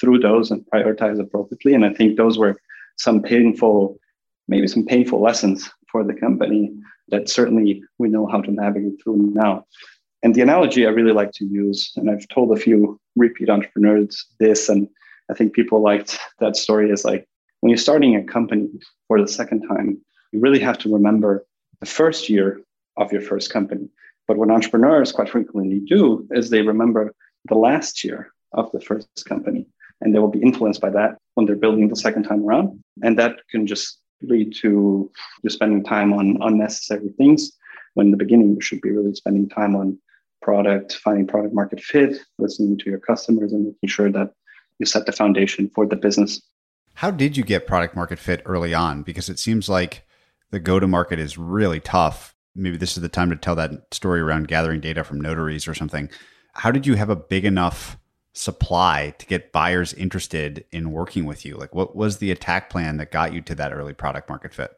through those and prioritize appropriately? And I think those were some painful maybe some painful lessons for the company that certainly we know how to navigate through now. And the analogy I really like to use, and I've told a few repeat entrepreneurs this, and I think people liked that story, is like, when you're starting a company for the second time, you really have to remember the first year of your first company. But what entrepreneurs quite frequently do is they remember the last year of the first company, and they will be influenced by that when they're building the second time around. And that can just lead to you spending time on unnecessary things, when in the beginning you should be really spending time on product, finding product market fit, listening to your customers, and making sure that you set the foundation for the business. How did you get product market fit early on? Because it seems like the go-to-market is really tough. Maybe this is the time to tell that story around gathering data from notaries or something. How did you have a big enough supply to get buyers interested in working with you? Like, what was the attack plan that got you to that early product market fit?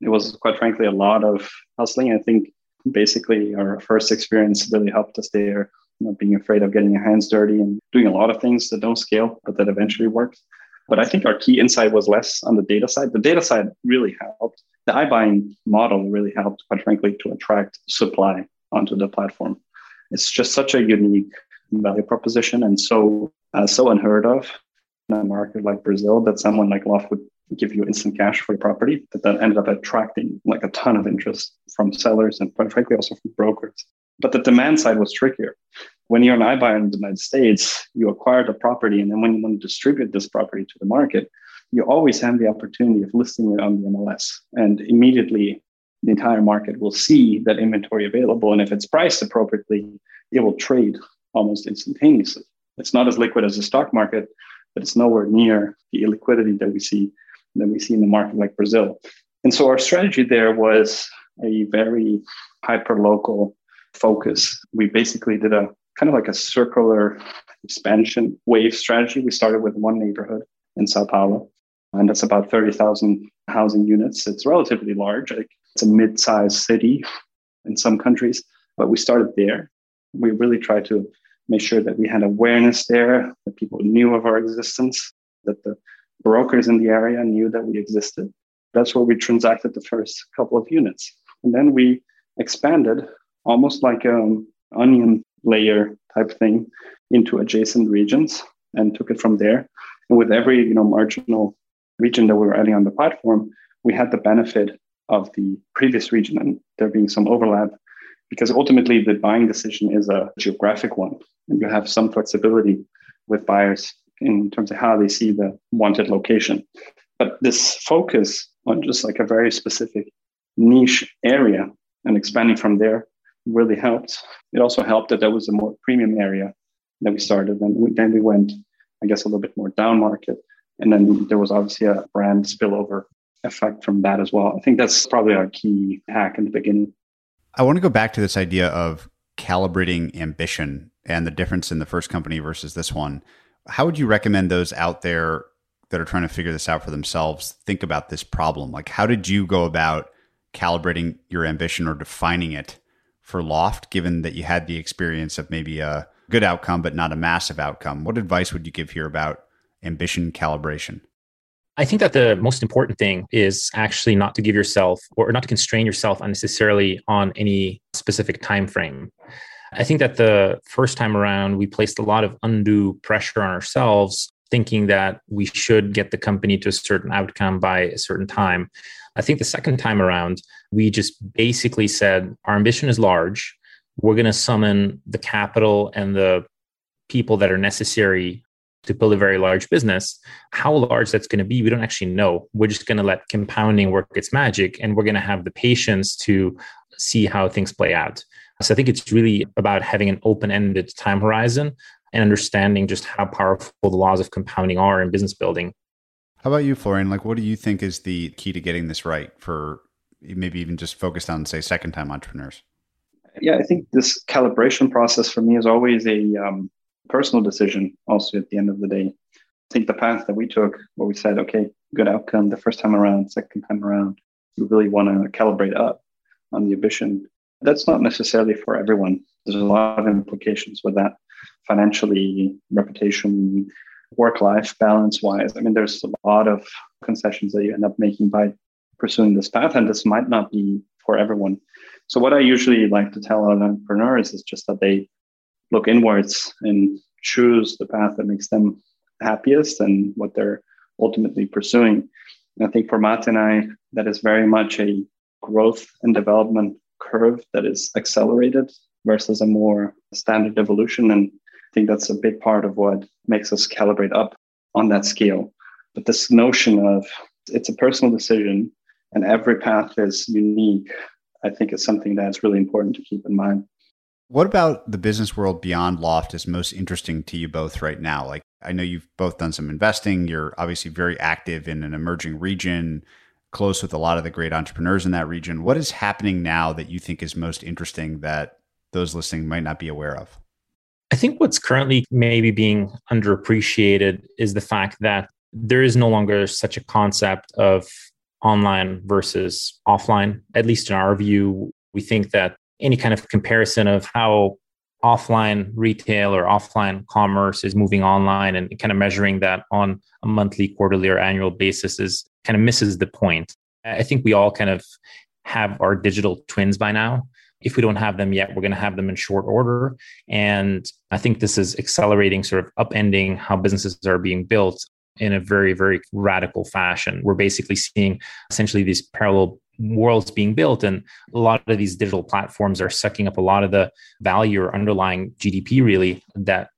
It was, quite frankly, a lot of hustling. I think basically our first experience really helped us there, not being afraid of getting your hands dirty and doing a lot of things that don't scale, but that eventually worked. But I think our key insight was less on the data side. The data side really helped. The iBuying model really helped, quite frankly, to attract supply onto the platform. It's just such a unique value proposition, and so uh, so unheard of in a market like Brazil that someone like Loft would give you instant cash for your property. That that ended up attracting like a ton of interest from sellers and, quite frankly, also from brokers. But the demand side was trickier. When you're an iBuyer in the United States, you acquire the property, and then when you want to distribute this property to the market, you always have the opportunity of listing it on the M L S. And immediately, the entire market will see that inventory available. And if it's priced appropriately, it will trade almost instantaneously. It's not as liquid as the stock market, but it's nowhere near the illiquidity that we see that we see in the market like Brazil. And so our strategy there was a very hyper-local focus. We basically did a kind of like a circular expansion wave strategy. We started with one neighborhood in Sao Paulo, and that's about thirty thousand housing units. It's relatively large. It's a mid-sized city in some countries, but we started there. We really tried to make sure that we had awareness there, that people knew of our existence, that the brokers in the area knew that we existed. That's where we transacted the first couple of units. And then we expanded almost like an onion layer type thing into adjacent regions and took it from there. And with every, you know, marginal region that we were adding on the platform, we had the benefit of the previous region and there being some overlap, because ultimately the buying decision is a geographic one. And you have some flexibility with buyers in terms of how they see the wanted location. But this focus on just like a very specific niche area and expanding from there really helped. It also helped that that was a more premium area that we started. And we, then we went, I guess, a little bit more down market. And then there was obviously a brand spillover effect from that as well. I think that's probably our key hack in the beginning. I want to go back to this idea of calibrating ambition and the difference in the first company versus this one. How would you recommend those out there that are trying to figure this out for themselves think about this problem? Like, how did you go about calibrating your ambition or defining it for Loft, given that you had the experience of maybe a good outcome, but not a massive outcome? What advice would you give here about ambition calibration? I think that the most important thing is actually not to give yourself or not to constrain yourself unnecessarily on any specific time frame. I think that the first time around, we placed a lot of undue pressure on ourselves, thinking that we should get the company to a certain outcome by a certain time. I think the second time around, we just basically said, our ambition is large. We're going to summon the capital and the people that are necessary to build a very large business. How large that's going to be, we don't actually know. We're just going to let compounding work its magic, and we're going to have the patience to see how things play out. So I think it's really about having an open-ended time horizon and understanding just how powerful the laws of compounding are in business building. How about you, Florian? Like, what do you think is the key to getting this right for maybe even just focused on, say, second-time entrepreneurs? Yeah, I think this calibration process for me is always a um, personal decision also at the end of the day. I think the path that we took where we said, okay, good outcome the first time around, second time around, you really want to calibrate up on the ambition. That's not necessarily for everyone. There's a lot of implications with that financially, reputation, work-life balance-wise. I mean, there's a lot of concessions that you end up making by pursuing this path, and this might not be for everyone. So what I usually like to tell our entrepreneurs is just that they look inwards and choose the path that makes them happiest and what they're ultimately pursuing. And I think for Mate and I, that is very much a growth and development curve that is accelerated versus a more standard evolution. And I think that's a big part of what makes us calibrate up on that scale. But this notion of it's a personal decision and every path is unique, I think is something that's really important to keep in mind. What about the business world beyond Loft is most interesting to you both right now? Like, I know you've both done some investing. You're obviously very active in an emerging region, close with a lot of the great entrepreneurs in that region. What is happening now that you think is most interesting that those listening might not be aware of? I think what's currently maybe being underappreciated is the fact that there is no longer such a concept of online versus offline. At least in our view, we think that any kind of comparison of how offline retail or offline commerce is moving online and kind of measuring that on a monthly, quarterly, or annual basis is kind of misses the point. I think we all kind of have our digital twins by now. If we don't have them yet, we're going to have them in short order. And I think this is accelerating, sort of upending how businesses are being built in a very, very radical fashion. We're basically seeing essentially these parallel worlds being built. And a lot of these digital platforms are sucking up a lot of the value or underlying G D P, really, that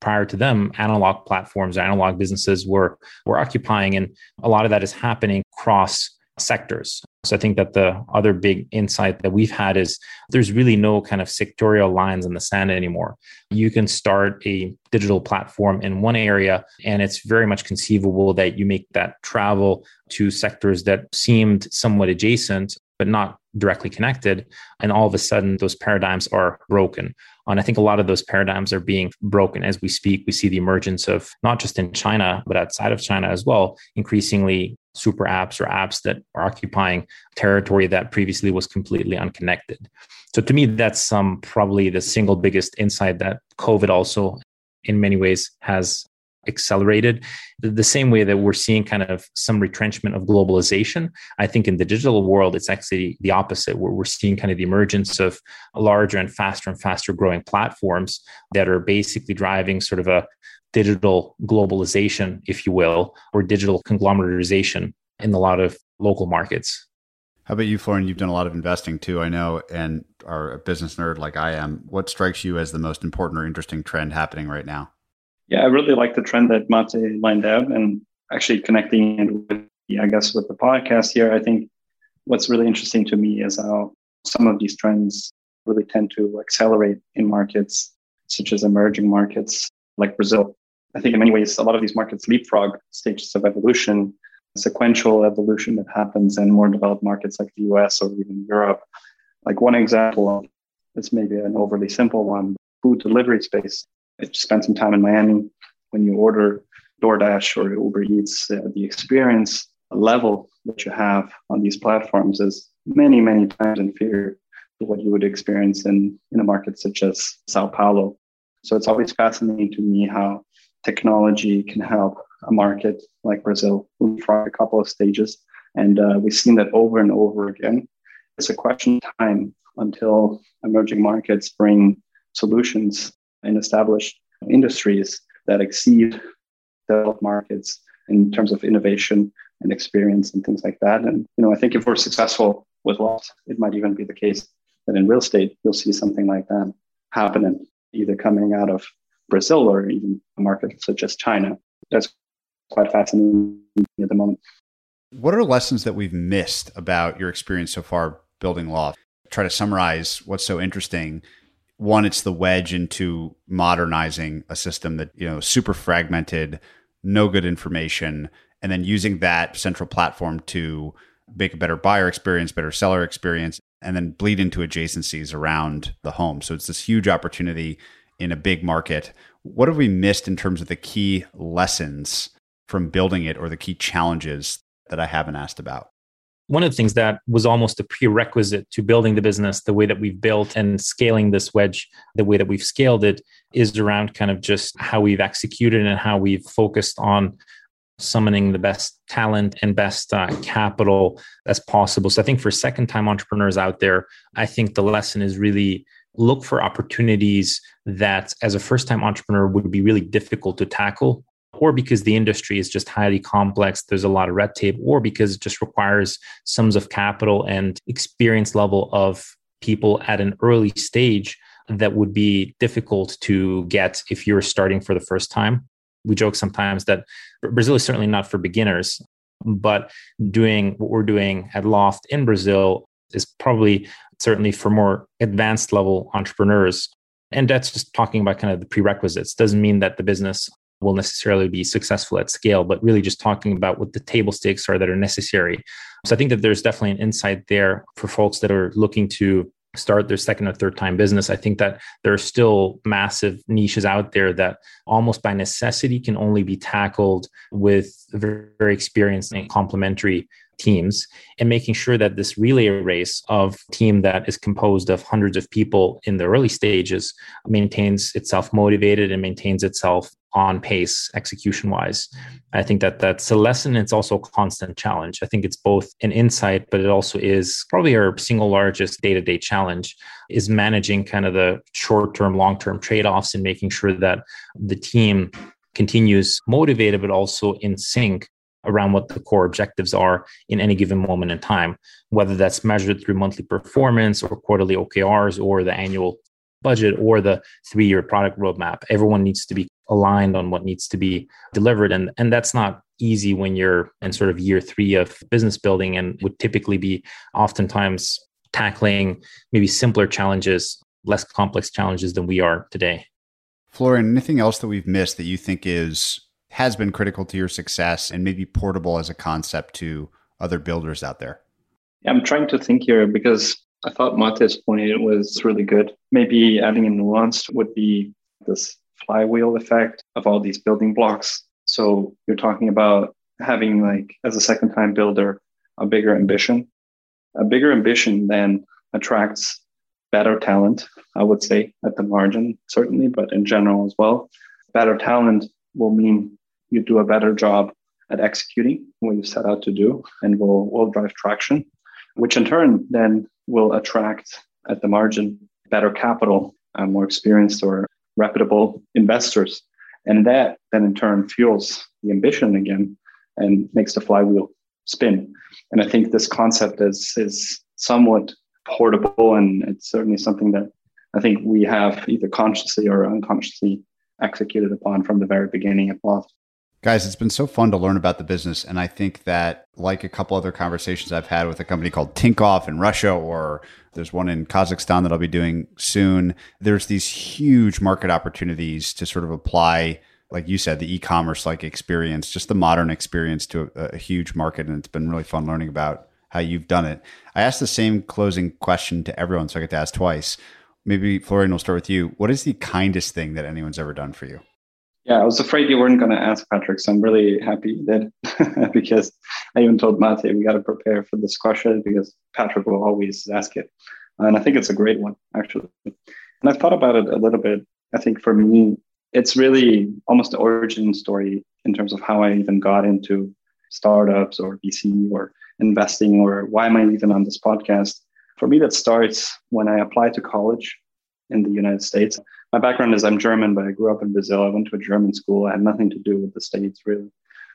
prior to them, analog platforms, analog businesses were, were occupying. And a lot of that is happening across sectors. So I think that the other big insight that we've had is there's really no kind of sectorial lines in the sand anymore. You can start a digital platform in one area, and it's very much conceivable that you make that travel to sectors that seemed somewhat adjacent, but not directly connected. And all of a sudden, those paradigms are broken. And I think a lot of those paradigms are being broken as we speak. We see the emergence of, not just in China, but outside of China as well, increasingly super apps or apps that are occupying territory that previously was completely unconnected. So to me, that's um, probably the single biggest insight that COVID also in many ways has accelerated. The same way that we're seeing kind of some retrenchment of globalization, I think in the digital world, it's actually the opposite, where we're seeing kind of the emergence of larger and faster and faster growing platforms that are basically driving sort of a digital globalization, if you will, or digital conglomeratization in a lot of local markets. How about you, Florian? You've done a lot of investing too, I know, and are a business nerd like I am. What strikes you as the most important or interesting trend happening right now? Yeah, I really like the trend that Mate lined out, and actually connecting it with, I guess, with the podcast here. I think what's really interesting to me is how some of these trends really tend to accelerate in markets such as emerging markets like Brazil. I think in many ways, a lot of these markets leapfrog stages of evolution, sequential evolution that happens in more developed markets like the U S or even Europe. Like one example of this, maybe an overly simple one, food delivery space. I spent some time in Miami. When you order DoorDash or Uber Eats, uh, the experience level that you have on these platforms is many, many times inferior to what you would experience in, in a market such as Sao Paulo. So it's always fascinating to me how technology can help a market like Brazil move through a couple of stages. And uh, we've seen that over and over again. It's a question of time until emerging markets bring solutions in established industries that exceed developed markets in terms of innovation and experience and things like that. And, you know, I think if we're successful with Loft, it might even be the case that in real estate, you'll see something like that happening, either coming out of Brazil or even a market such as China. That's quite fascinating at the moment. What are lessons that we've missed about your experience so far building Loft? Try to summarize what's so interesting. One, it's the wedge into modernizing a system that, you know, super fragmented, no good information, and then using that central platform to make a better buyer experience, better seller experience, and then bleed into adjacencies around the home. So it's this huge opportunity in a big market. What have we missed in terms of the key lessons from building it or the key challenges that I haven't asked about? One of the things that was almost a prerequisite to building the business the way that we've built and scaling this wedge the way that we've scaled it is around kind of just how we've executed and how we've focused on summoning the best talent and best uh, capital as possible. So I think for second-time entrepreneurs out there, I think the lesson is really look for opportunities that as a first-time entrepreneur would be really difficult to tackle, or because the industry is just highly complex, there's a lot of red tape, or because it just requires sums of capital and experience level of people at an early stage that would be difficult to get if you're starting for the first time. We joke sometimes that Brazil is certainly not for beginners, but doing what we're doing at Loft in Brazil is probably certainly for more advanced level entrepreneurs. And that's just talking about kind of the prerequisites. Doesn't mean that the business will necessarily be successful at scale, but really just talking about what the table stakes are that are necessary. So I think that there's definitely an insight there for folks that are looking to start their second or third time business. I think that there are still massive niches out there that almost by necessity can only be tackled with very, very experienced and complementary teams, and making sure that this relay race of team that is composed of hundreds of people in the early stages maintains itself motivated and maintains itself on pace execution-wise. I think that that's a lesson. It's also a constant challenge. I think it's both an insight, but it also is probably our single largest day-to-day challenge is managing kind of the short-term, long-term trade-offs and making sure that the team continues motivated, but also in sync around what the core objectives are in any given moment in time, whether that's measured through monthly performance or quarterly O K Rs or the annual budget or the three-year product roadmap. Everyone needs to be aligned on what needs to be delivered. And, and that's not easy when you're in sort of year three of business building and would typically be oftentimes tackling maybe simpler challenges, less complex challenges than we are today. Florian, anything else that we've missed that you think is has been critical to your success and maybe portable as a concept to other builders out there? Yeah, I'm trying to think here because I thought Mate's point was really good. Maybe adding a nuance would be this flywheel effect of all these building blocks. So you're talking about having, like, as a second-time builder, a bigger ambition. A bigger ambition then attracts better talent, I would say, at the margin, certainly, but in general as well. Better talent will mean you do a better job at executing what you set out to do and will, will drive traction, which in turn then will attract at the margin better capital, uh, more experienced or reputable investors. And that then in turn fuels the ambition again and makes the flywheel spin. And I think this concept is, is somewhat portable, and it's certainly something that I think we have either consciously or unconsciously executed upon from the very beginning at Loft. Guys, it's been so fun to learn about the business. And I think that, like a couple other conversations I've had with a company called Tinkoff in Russia, or there's one in Kazakhstan that I'll be doing soon, there's these huge market opportunities to sort of apply, like you said, the e-commerce like experience, just the modern experience to a, a huge market. And it's been really fun learning about how you've done it. I asked the same closing question to everyone, so I get to ask twice. Maybe Florian, we'll start with you. What is the kindest thing that anyone's ever done for you? Yeah, I was afraid you weren't going to ask, Patrick, so I'm really happy you did because I even told Mate we got to prepare for this question because Patrick will always ask it. And I think it's a great one, actually. And I've thought about it a little bit. I think for me, it's really almost the origin story in terms of how I even got into startups or V C or investing, or why am I even on this podcast? For me, that starts when I applied to college in the United States. My background is I'm German, but I grew up in Brazil. I went to a German school. I had nothing to do with the States, really,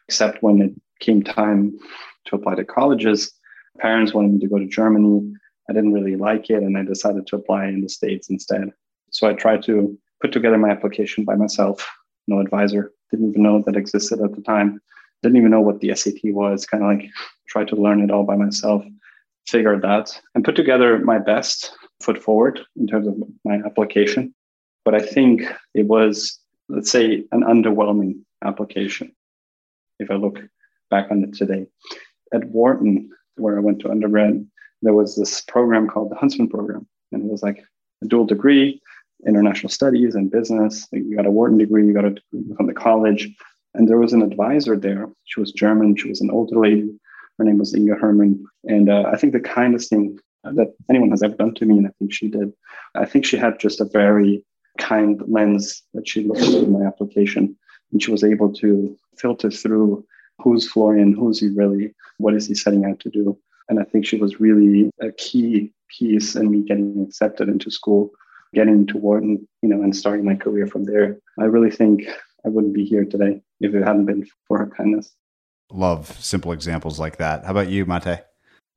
except when it came time to apply to colleges. Parents wanted me to go to Germany. I didn't really like it, and I decided to apply in the States instead. So I tried to put together my application by myself, no advisor. Didn't even know that existed at the time. Didn't even know what the S A T was. Kind of like tried to learn it all by myself. Figured that and put together my best foot forward in terms of my application. But I think it was, let's say, an underwhelming application, if I look back on it today. At Wharton, where I went to undergrad, there was this program called the Huntsman program. And it was like a dual degree, international studies and business. You got a Wharton degree, you got a degree from the college. And there was an advisor there. She was German. She was an older lady. Her name was Inga Herman. And uh, I think the kindest thing that anyone has ever done to me, and I think she did, I think she had just a very kind lens that she looked at my application. And she was able to filter through Who's Florian? Who's he really? What is he setting out to do? And I think she was really a key piece in me getting accepted into school, getting into Wharton, you know, and starting my career from there. I really think I wouldn't be here today if it hadn't been for her kindness. Love simple examples like that. How about you, Mate?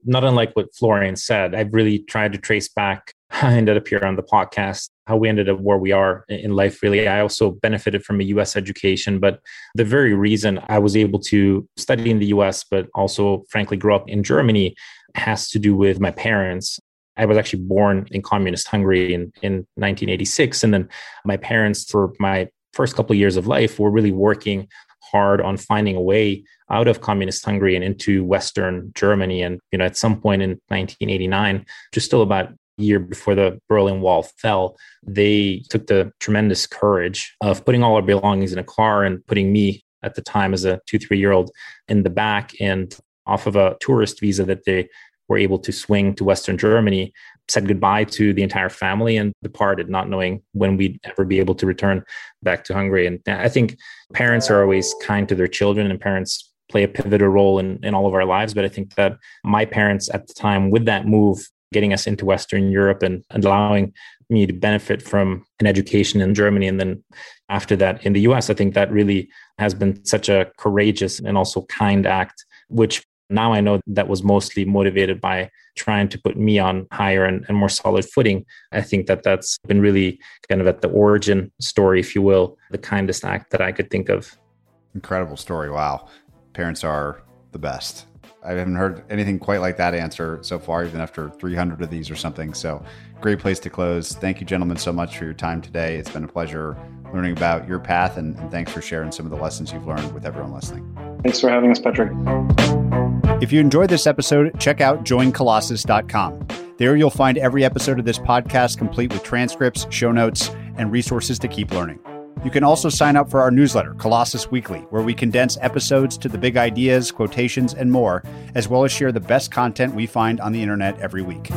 Not unlike what Florian said, I've really tried to trace back how I ended up here on the podcast, how we ended up where we are in life, really. I also benefited from a U S education, but the very reason I was able to study in the U S, but also, frankly, grow up in Germany has to do with my parents. I was actually born in communist Hungary in, in nineteen eighty-six. And then my parents, for my first couple of years of life, were really working hard on finding a way out of communist Hungary and into Western Germany. And, you know, at some point in nineteen eighty-nine, just still about a year before the Berlin Wall fell, they took the tremendous courage of putting all our belongings in a car and putting me at the time as a two, three-year-old in the back and off of a tourist visa that they were able to swing to Western Germany, said goodbye to the entire family and departed, not knowing when we'd ever be able to return back to Hungary. And I think parents are always kind to their children, and parents play a pivotal role in, in all of our lives. But I think that my parents at the time, with that move, getting us into Western Europe and, and allowing me to benefit from an education in Germany. And then after that, in the U S, I think that really has been such a courageous and also kind act, which now I know that was mostly motivated by trying to put me on higher and, and more solid footing. I think that that's been really kind of at the origin story, if you will, the kindest act that I could think of. Incredible story. Wow. Parents are the best. I haven't heard anything quite like that answer so far, even after three hundred of these or something. So great place to close. Thank you, gentlemen, so much for your time today. It's been a pleasure learning about your path, and, and thanks for sharing some of the lessons you've learned with everyone listening. Thanks for having us, Patrick. If you enjoyed this episode, check out join colossus dot com. There you'll find every episode of this podcast complete with transcripts, show notes, and resources to keep learning. You can also sign up for our newsletter, Colossus Weekly, where we condense episodes to the big ideas, quotations, and more, as well as share the best content we find on the internet every week.